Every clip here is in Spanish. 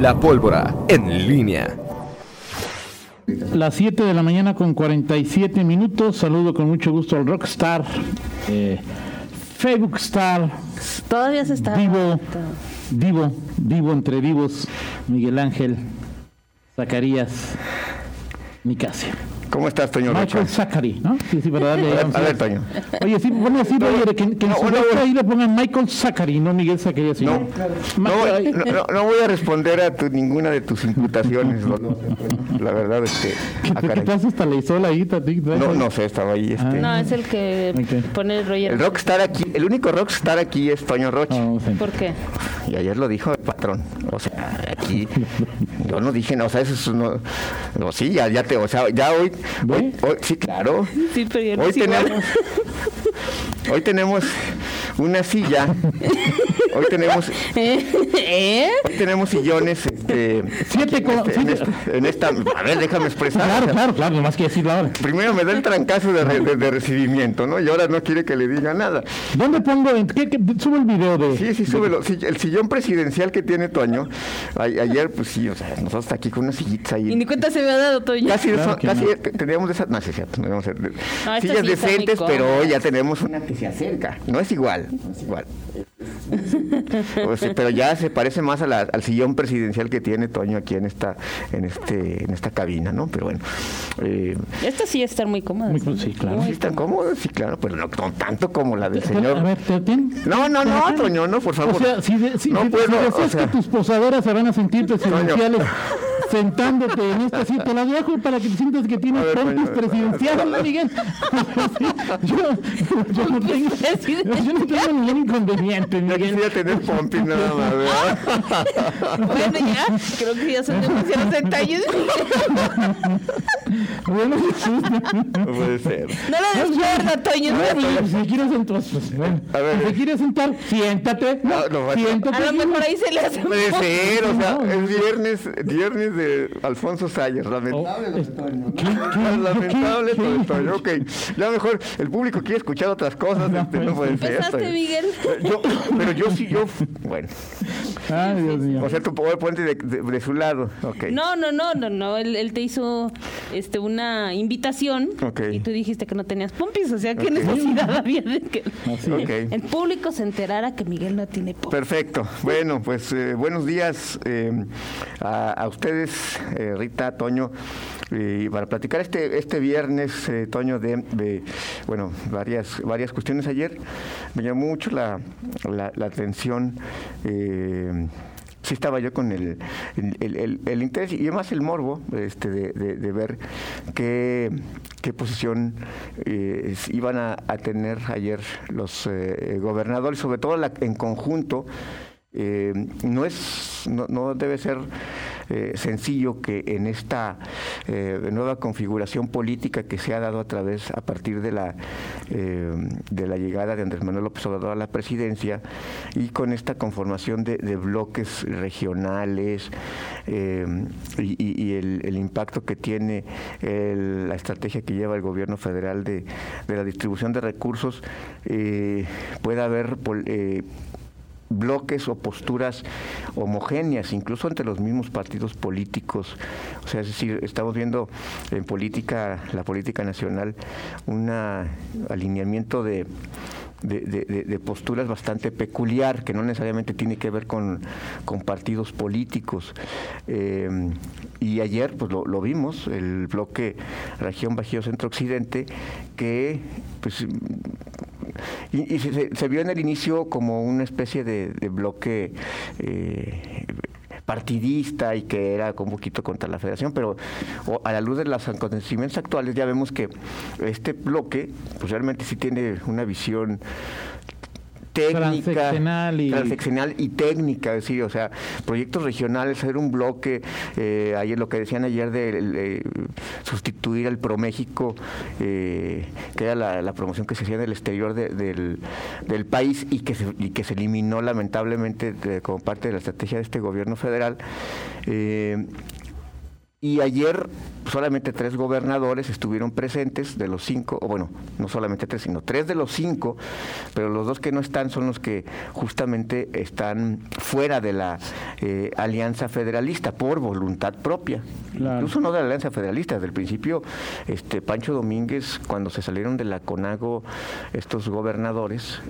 La pólvora en línea. Las 7 de la mañana con 47 minutos. Saludo con mucho gusto al rockstar, Facebook star. Todavía se está vivo entre vivos, Miguel Ángel Zacarías Nicasio. ¿Cómo estás, Toño Rocha? Michael Zachary, ¿no? Sí, para darle... A ver, Toño. Oye, sí, vamos a decir, oye, que en su lista ahí le pongan Michael Zachary, no Miguel Zachary. ¿Sí? No voy a responder a ninguna de tus imputaciones, la verdad es que... ¿Qué te haces hasta la isola ahí, Tati? No sé, estaba ahí. No, es el que pone el Roger. El rockstar aquí, el único rockstar aquí es Toño Rocha. ¿Por qué? Y ayer lo dijo el patrón, o sea, aquí... Yo no dije, no, o sea, eso es uno... No, sí, ya te... O sea, ya hoy sí, claro. Sí, pero ya no hoy tenemos una silla. Hoy tenemos sillones. A ver, déjame expresar. Claro, nomás que decirlo ahora. Primero me da el trancazo de recibimiento, ¿no? Y ahora no quiere que le diga nada. ¿Dónde pongo? Sube el video de... Sí, súbelo. Sí, el sillón presidencial que tiene Toño. Ayer, pues sí, o sea, nosotros está aquí con unas sillitas ahí. Y ni cuenta se me ha dado, Toño. Casi teníamos esas... No, sí, cierto. Sillas decentes, pero hoy ya tenemos una que se acerca. No es igual. Pues, pero ya se parece más a al sillón presidencial que tiene Toño aquí en esta cabina, ¿no? Pero bueno. Estas sí están muy cómodas. Sí, claro. Sí están cómodas, sí, claro, pero no tanto como la del señor. A ver, No, Toño, no, por favor. O sea, si decías que tus posaderas se van a sentir presidenciales... sentándote en esta silla, te la dejo para que te sientas que tienes pompis presidenciales, ¿no, Miguel? yo no tengo ningún inconveniente, Miguel. Yo quisiera tener pompis nada más, ¿verdad? Bueno, ya, creo que ya son demasiados detalles. Bueno, no puede ser. No lo despierta, Toño. Si quieres sentar, siéntate. Siéntate. A lo mejor ahí se le hace. Puede ser, o sea, es viernes de Alfonso Sayas, lamentable, Toño. Ok, ya mejor el público quiere escuchar otras cosas, no puede ser. ¿Pensaste, Miguel? Pero yo sí. Bueno. Ay, Dios mío. O sea, tu pobre puente de su lado. Okay. No. Él te hizo una invitación, okay, y tú dijiste que no tenías pompis, o sea, ¿qué necesidad había de que el público se enterara que Miguel no tiene pompis? Perfecto. Bueno, pues buenos días a ustedes, Rita, Toño, y para platicar este viernes, Toño, de varias cuestiones. Ayer me llamó mucho la atención. Sí estaba yo con el interés y además el morbo de ver qué posición iban a tener ayer los gobernadores, sobre todo en conjunto. No debe ser sencillo que en esta nueva configuración política que se ha dado a partir de la llegada de Andrés Manuel López Obrador a la presidencia y con esta conformación de bloques regionales y el impacto que tiene la estrategia que lleva el gobierno federal de la distribución de recursos, pueda haber... bloques o posturas homogéneas, incluso entre los mismos partidos políticos. O sea, es decir, estamos viendo en la política nacional, un alineamiento de posturas bastante peculiar, que no necesariamente tiene que ver con partidos políticos. Y ayer pues lo vimos, el bloque Región Bajío Centro Occidente, que pues... Y se vio en el inicio como una especie de bloque partidista y que era un poquito contra la federación, pero a la luz de los acontecimientos actuales ya vemos que este bloque pues realmente sí tiene una visión técnica, transeccional y técnica, es decir, o sea, proyectos regionales, hacer un bloque, ayer lo que decían ayer de sustituir al ProMéxico, que era la promoción que se hacía en el exterior del país y que se eliminó lamentablemente como parte de la estrategia de este gobierno federal. Y ayer solamente 3 gobernadores estuvieron presentes de los 5, no solamente 3, sino 3 de los 5, pero los 2 que no están son los que justamente están fuera de la Alianza Federalista por voluntad propia. Claro. Incluso no de la Alianza Federalista. Desde el principio, Pancho Domínguez, cuando se salieron de la CONAGO estos gobernadores,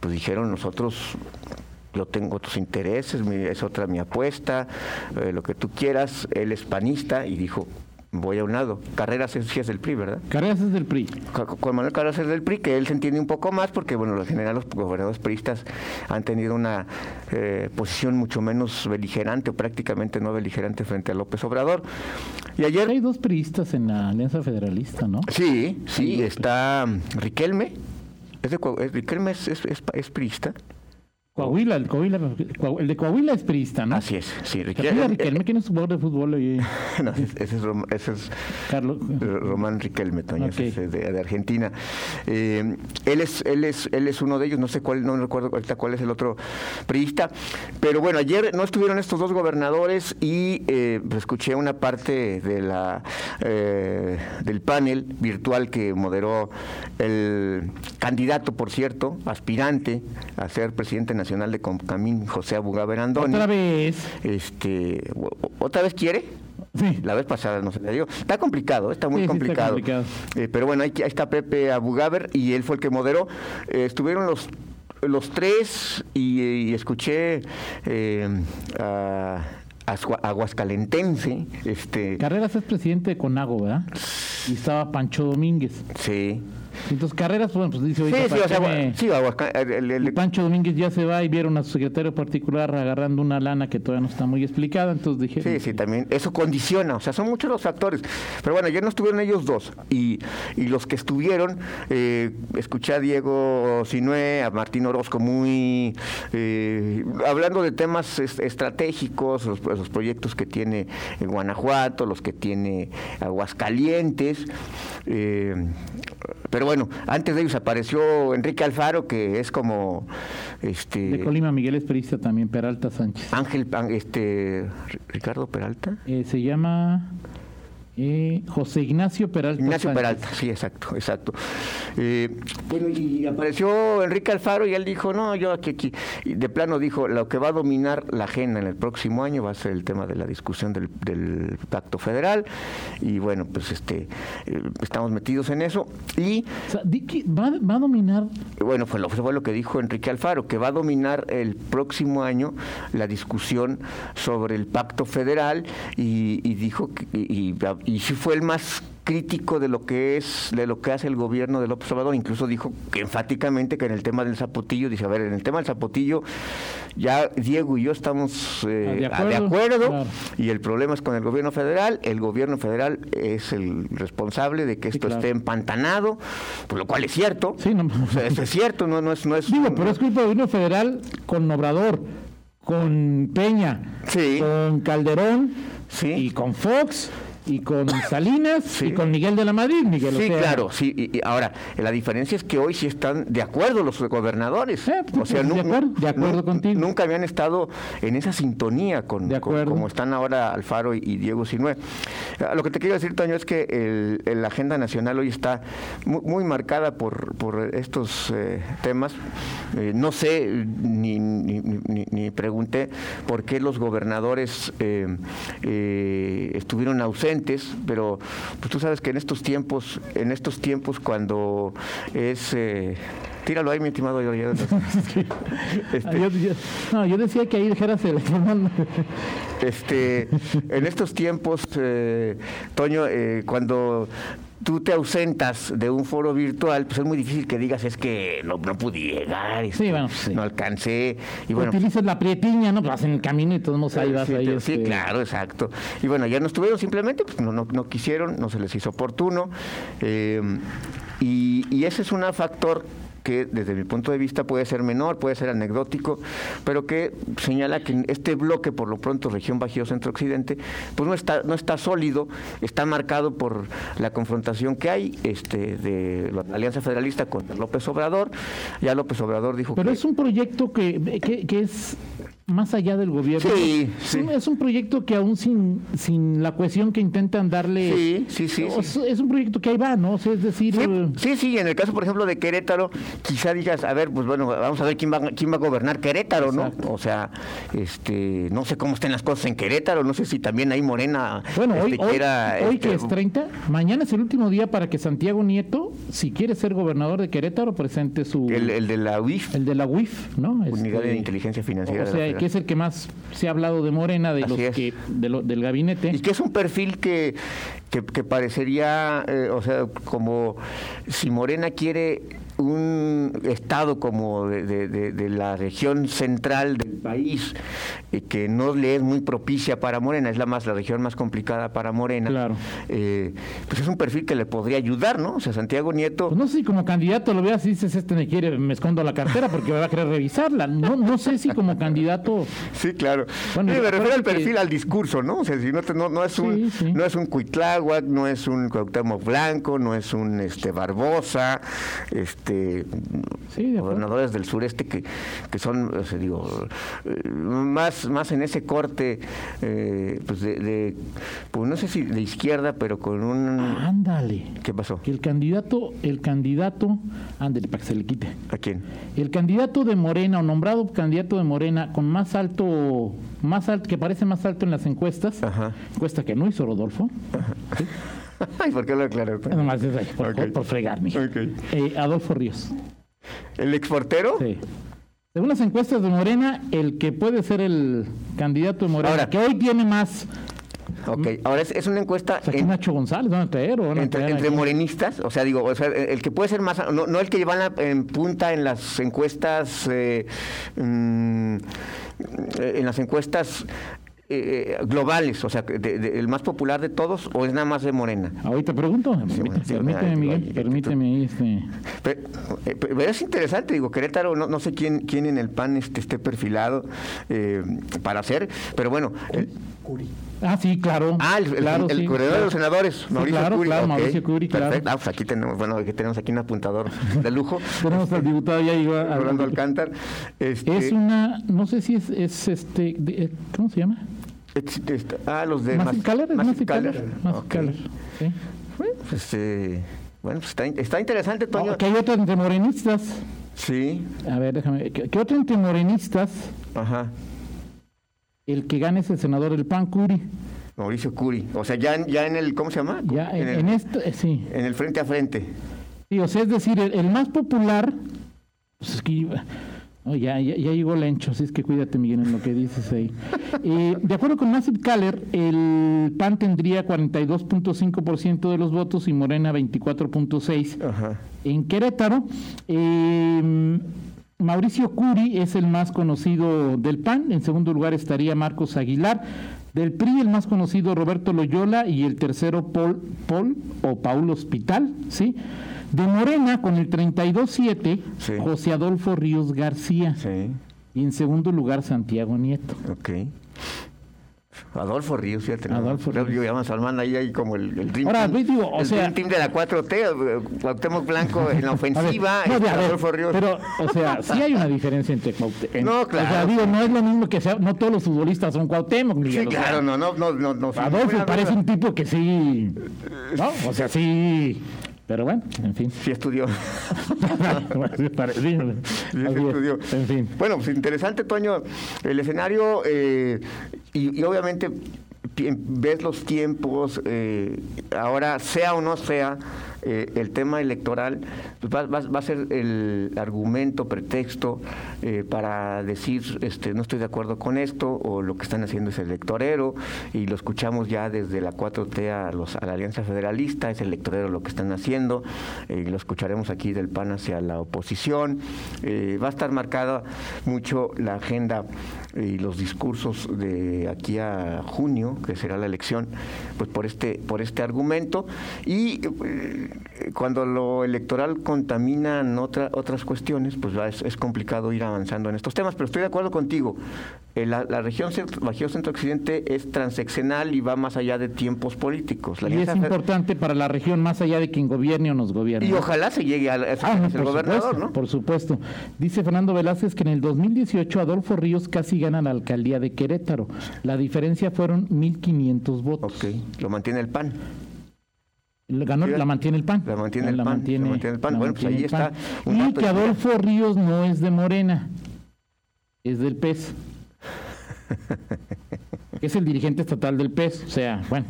pues dijeron: nosotros... yo tengo otros intereses, es otra mi apuesta, lo que tú quieras. Él es panista y dijo: voy a un lado. Carreras sí es del PRI, ¿verdad? Carreras es del PRI. Con Manuel Carreras es del PRI, que él se entiende un poco más, porque bueno, en general los gobernadores priistas han tenido una posición mucho menos beligerante, o prácticamente no beligerante, frente a López Obrador. Y ayer... hay dos priistas en la Alianza Federalista, ¿no? Sí, sí, está Riquelme. Riquelme es priista. Coahuila, el de Coahuila es priista, ¿no? Así es, sí. Riquelme, ¿quién es jugador de fútbol? No, ese es Carlos Roman Riquelme, Toño, okay. Ese es de Argentina. Él es uno de ellos, no recuerdo ahorita cuál es el otro priista. Pero bueno, ayer no estuvieron estos dos gobernadores y escuché una parte de del panel virtual que moderó el candidato, por cierto, aspirante a ser presidente nacional de Concamín, José Abugaber Andoni. Otra vez. ¿Otra vez quiere? Sí. La vez pasada no se le dio. Está complicado, está muy complicado. Está complicado. Pero bueno, ahí está Pepe Abugaber y él fue el que moderó. Estuvieron los tres y escuché a aguascalentense. Carreras es presidente de CONAGO, ¿verdad? Y estaba Pancho Domínguez. Sí. Entonces Carreras, bueno, pues dice ahorita... Pancho Domínguez ya se va y vieron a su secretario particular agarrando una lana que todavía no está muy explicada, entonces dije... Sí, también, eso condiciona, o sea, son muchos los factores. Pero bueno, ya no estuvieron ellos dos, y los que estuvieron, escuché a Diego Sinué, a Martín Orozco, muy... hablando de temas estratégicos, los proyectos que tiene Guanajuato, los que tiene Aguascalientes, pero bueno, antes de ellos apareció Enrique Alfaro, que es como de Colima. Miguel es priista también. Peralta Sánchez. Ángel Ricardo Peralta. Se llama José Ignacio Peralta. Peralta, sí, exacto. Bueno, y apareció Enrique Alfaro y él dijo: no, yo aquí. Y de plano dijo: lo que va a dominar la agenda en el próximo año va a ser el tema de la discusión del pacto federal. Y bueno, pues estamos metidos en eso. Y o sea, ¿va a dominar? Bueno, fue lo que dijo Enrique Alfaro, que va a dominar el próximo año la discusión sobre el pacto federal. Y dijo que... Y sí fue el más crítico de lo que hace el gobierno de López Obrador. Incluso dijo que enfáticamente que en el tema del Zapotillo, dice, a ver, en el tema del Zapotillo ya Diego y yo estamos de acuerdo, claro. Y el problema es con el gobierno federal. El gobierno federal es el responsable de que esto esté empantanado, por lo cual es cierto. Sí, no, o sea, eso es cierto, no es. Digo, pero es culpa del gobierno federal con Obrador, con Peña, sí, con Calderón, sí, y con Fox. Y con Salinas, sí, y con Miguel de la Madrid. Sí, claro, sí. Y ahora, la diferencia es que hoy sí están de acuerdo los gobernadores. O sea, de acuerdo contigo. Nunca habían estado en esa sintonía como están ahora Alfaro y Diego Sinué. Lo que te quiero decir, Toño, es que la agenda nacional hoy está muy, muy marcada por estos temas. No sé, ni pregunté por qué los gobernadores estuvieron ausentes. Pero pues tú sabes que en estos tiempos cuando es... Tíralo ahí, mi estimado. Yo decía que ahí dejaras el... En estos tiempos, Toño, cuando tú te ausentas de un foro virtual, pues es muy difícil que digas: es que no pude llegar, sí, bueno, sí, no alcancé. Y bueno, utilizas la prietiña, ¿no? Vas en el camino y todos ahí vas. Sí, ahí, sí, claro, exacto. Y bueno, ya no estuvieron, simplemente pues, no quisieron, no se les hizo oportuno. Y ese es un factor que desde mi punto de vista puede ser menor, puede ser anecdótico, pero que señala que este bloque, por lo pronto, Región Bajío Centro Occidente, pues no está sólido, está marcado por la confrontación que hay de la Alianza Federalista con López Obrador. Ya López Obrador dijo... Pero es un proyecto que es más allá del gobierno. Sí, sí. Es un proyecto que aún sin la cohesión que intentan darle... Sí. Es un proyecto que ahí va, ¿no? O sea, es decir... Sí, en el caso, por ejemplo, de Querétaro, quizá digas, a ver, pues bueno, vamos a ver quién va a gobernar Querétaro, ¿no? Exacto. O sea, no sé cómo estén las cosas en Querétaro, no sé si también hay Morena... Bueno, hoy que es 30, mañana es el último día para que Santiago Nieto, si quiere ser gobernador de Querétaro, presente su... El de la UIF. El de la UIF, ¿no? Unidad de Inteligencia Financiera. O sea, que es el que más se ha hablado de Morena, de del gabinete. Y que es un perfil que parecería, o sea, como si Morena quiere un estado como de la región central del país, que no le es muy propicia para Morena, es la región más complicada para Morena. Claro. Pues es un perfil que le podría ayudar, ¿no? O sea, Santiago Nieto... Pues no sé si como candidato lo veas y dices, me quiere, me escondo la cartera porque me va a querer revisarla. No sé si como candidato... Sí, claro. Bueno, me refiero al perfil, al discurso, ¿no? O sea, si no es un Cuitláhuac, no es un Cuauhtémoc Blanco, no es un Barbosa, gobernadores del sureste que son, o sea, digo, más en ese corte, pues pues no sé si de izquierda, pero con un... Ándale. ¿Qué pasó? Que el candidato, ándale, para que se le quite. ¿A quién? El candidato de Morena, o nombrado candidato de Morena, con más alto, que parece más alto en las encuestas, ajá, encuesta que no hizo Rodolfo, ajá. ¿Sí? ¿Y por qué lo aclaré? Nomás es ahí, por fregarme. Okay. Adolfo Ríos. ¿El exportero? Sí. Según las encuestas de Morena, el que puede ser el candidato de Morena, ahora, que hoy tiene más... Ok, ahora es una encuesta... O sea, Nacho González, ¿van a traer? Entre morenistas, o sea, digo, o sea, el que puede ser más... No el que llevan en punta en las encuestas... en las encuestas... globales, o sea, el más popular de todos, o es nada más de Morena. Ahorita pregunto, permíteme, Miguel, permíteme. Pero es interesante, digo, Querétaro, no sé quién en el PAN esté perfilado para hacer, pero bueno. Kuri. Ah, sí, claro. Ah, el corredor de los senadores, Mauricio Kuri. Claro, okay. Mauricio Kuri, claro. Perfecto. Ah, pues aquí tenemos un apuntador de lujo. Tenemos al diputado ya Rolando Alcántar. Es una, no sé si es ¿cómo se llama? Los de Nacid Keller. Okay. Bueno, pues está interesante, Toño. Que hay otro entre morenistas. Sí. A ver, déjame. ¿Qué otro entre morenistas? Ajá. El que gane es el senador del PAN, Kuri. Mauricio Kuri. O sea, ya en el, ¿cómo se llama? Ya en esto, sí. En el frente a frente. Sí, o sea, es decir, el más popular, pues es que... Oh, ya llegó Lencho, así es que cuídate, Miguel, en lo que dices ahí. De acuerdo con Nacid Keller, el PAN tendría 42.5% de los votos y Morena 24.6%. Ajá. En Querétaro, Mauricio Kuri es el más conocido del PAN. En segundo lugar estaría Marcos Aguilar. Del PRI, el más conocido, Roberto Loyola. Y el tercero, Paul Ospital, ¿sí? De Morena, con el 32.7, sí, José Adolfo Ríos García. Sí. Y en segundo lugar, Santiago Nieto. Ok. Adolfo Ríos, fíjate. Adolfo Ríos. Llamamos al man ahí como el Dream Team. Pues, digo, el Dream Team de la 4T, Cuauhtémoc Blanco en la ofensiva, Adolfo Ríos. Pero, o sea, sí hay una diferencia entre Cuauhtémoc. No, claro. O sea, digo, no es lo mismo que sea, no todos los futbolistas son Cuauhtémoc. Miguel, sí, claro, no. Adolfo parece un tipo que sí, ¿no? O sea, sí... Pero bueno, en fin. Sí estudió. En fin. Bueno, pues interesante, Toño, el escenario y obviamente ves los tiempos, ahora sea o no sea el tema electoral, pues va a ser el argumento, pretexto para decir no estoy de acuerdo con esto, o lo que están haciendo es electorero, y lo escuchamos ya desde la 4T a la Alianza Federalista, es electorero lo que están haciendo, lo escucharemos aquí del PAN hacia la oposición, va a estar marcada mucho la agenda y los discursos de aquí a junio, que será la elección, pues por este argumento, y cuando lo electoral contaminan otras cuestiones, pues es complicado ir avanzando en estos temas, pero estoy de acuerdo contigo. La región Bajío Centro Occidente es transeccional y va más allá de tiempos políticos. Y es importante para la región, más allá de quien gobierne o nos gobierne. Y ojalá se llegue a ese gobernador, supuesto, ¿no? Por supuesto. Dice Fernando Velázquez que en el 2018 Adolfo Ríos casi gana la alcaldía de Querétaro. La diferencia fueron 1.500 votos. Okay. Lo mantiene el PAN. Ganó, la mantiene el PAN. La mantiene el PAN. Bueno, pues ahí está. Y que Adolfo Ríos no es de Morena, es del PES. Es el dirigente estatal del PES, o sea, bueno,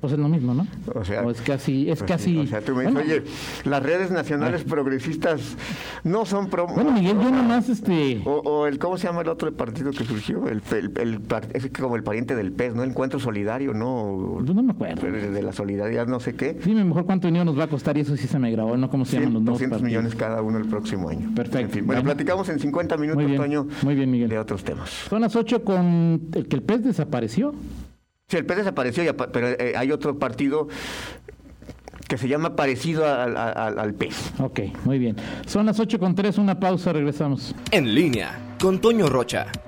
pues es lo mismo, ¿no? O sea, o es casi. O sea, tú me dices, bueno, oye, las redes nacionales progresistas no son Bueno, Miguel, yo nomás o el, ¿cómo se llama el otro partido que surgió? Es como el pariente del PES, ¿no? El Encuentro Solidario, ¿no? Yo no me acuerdo. De la solidaridad, no sé qué. Dime, mejor cuánto dinero nos va a costar, y eso sí se me grabó, ¿no? ¿Cómo se llaman los nuevos partidos? 200 millones cada uno el próximo año. Perfecto. En fin, bueno, platicamos en 50 minutos, Toño. Muy bien, Miguel. De otros temas. Son las 8 con el que el PES desapareció. Sí, el PES desapareció, pero hay otro partido que se llama parecido al PES. Ok, muy bien. Son las 8:03, una pausa, regresamos. En línea, con Toño Rocha.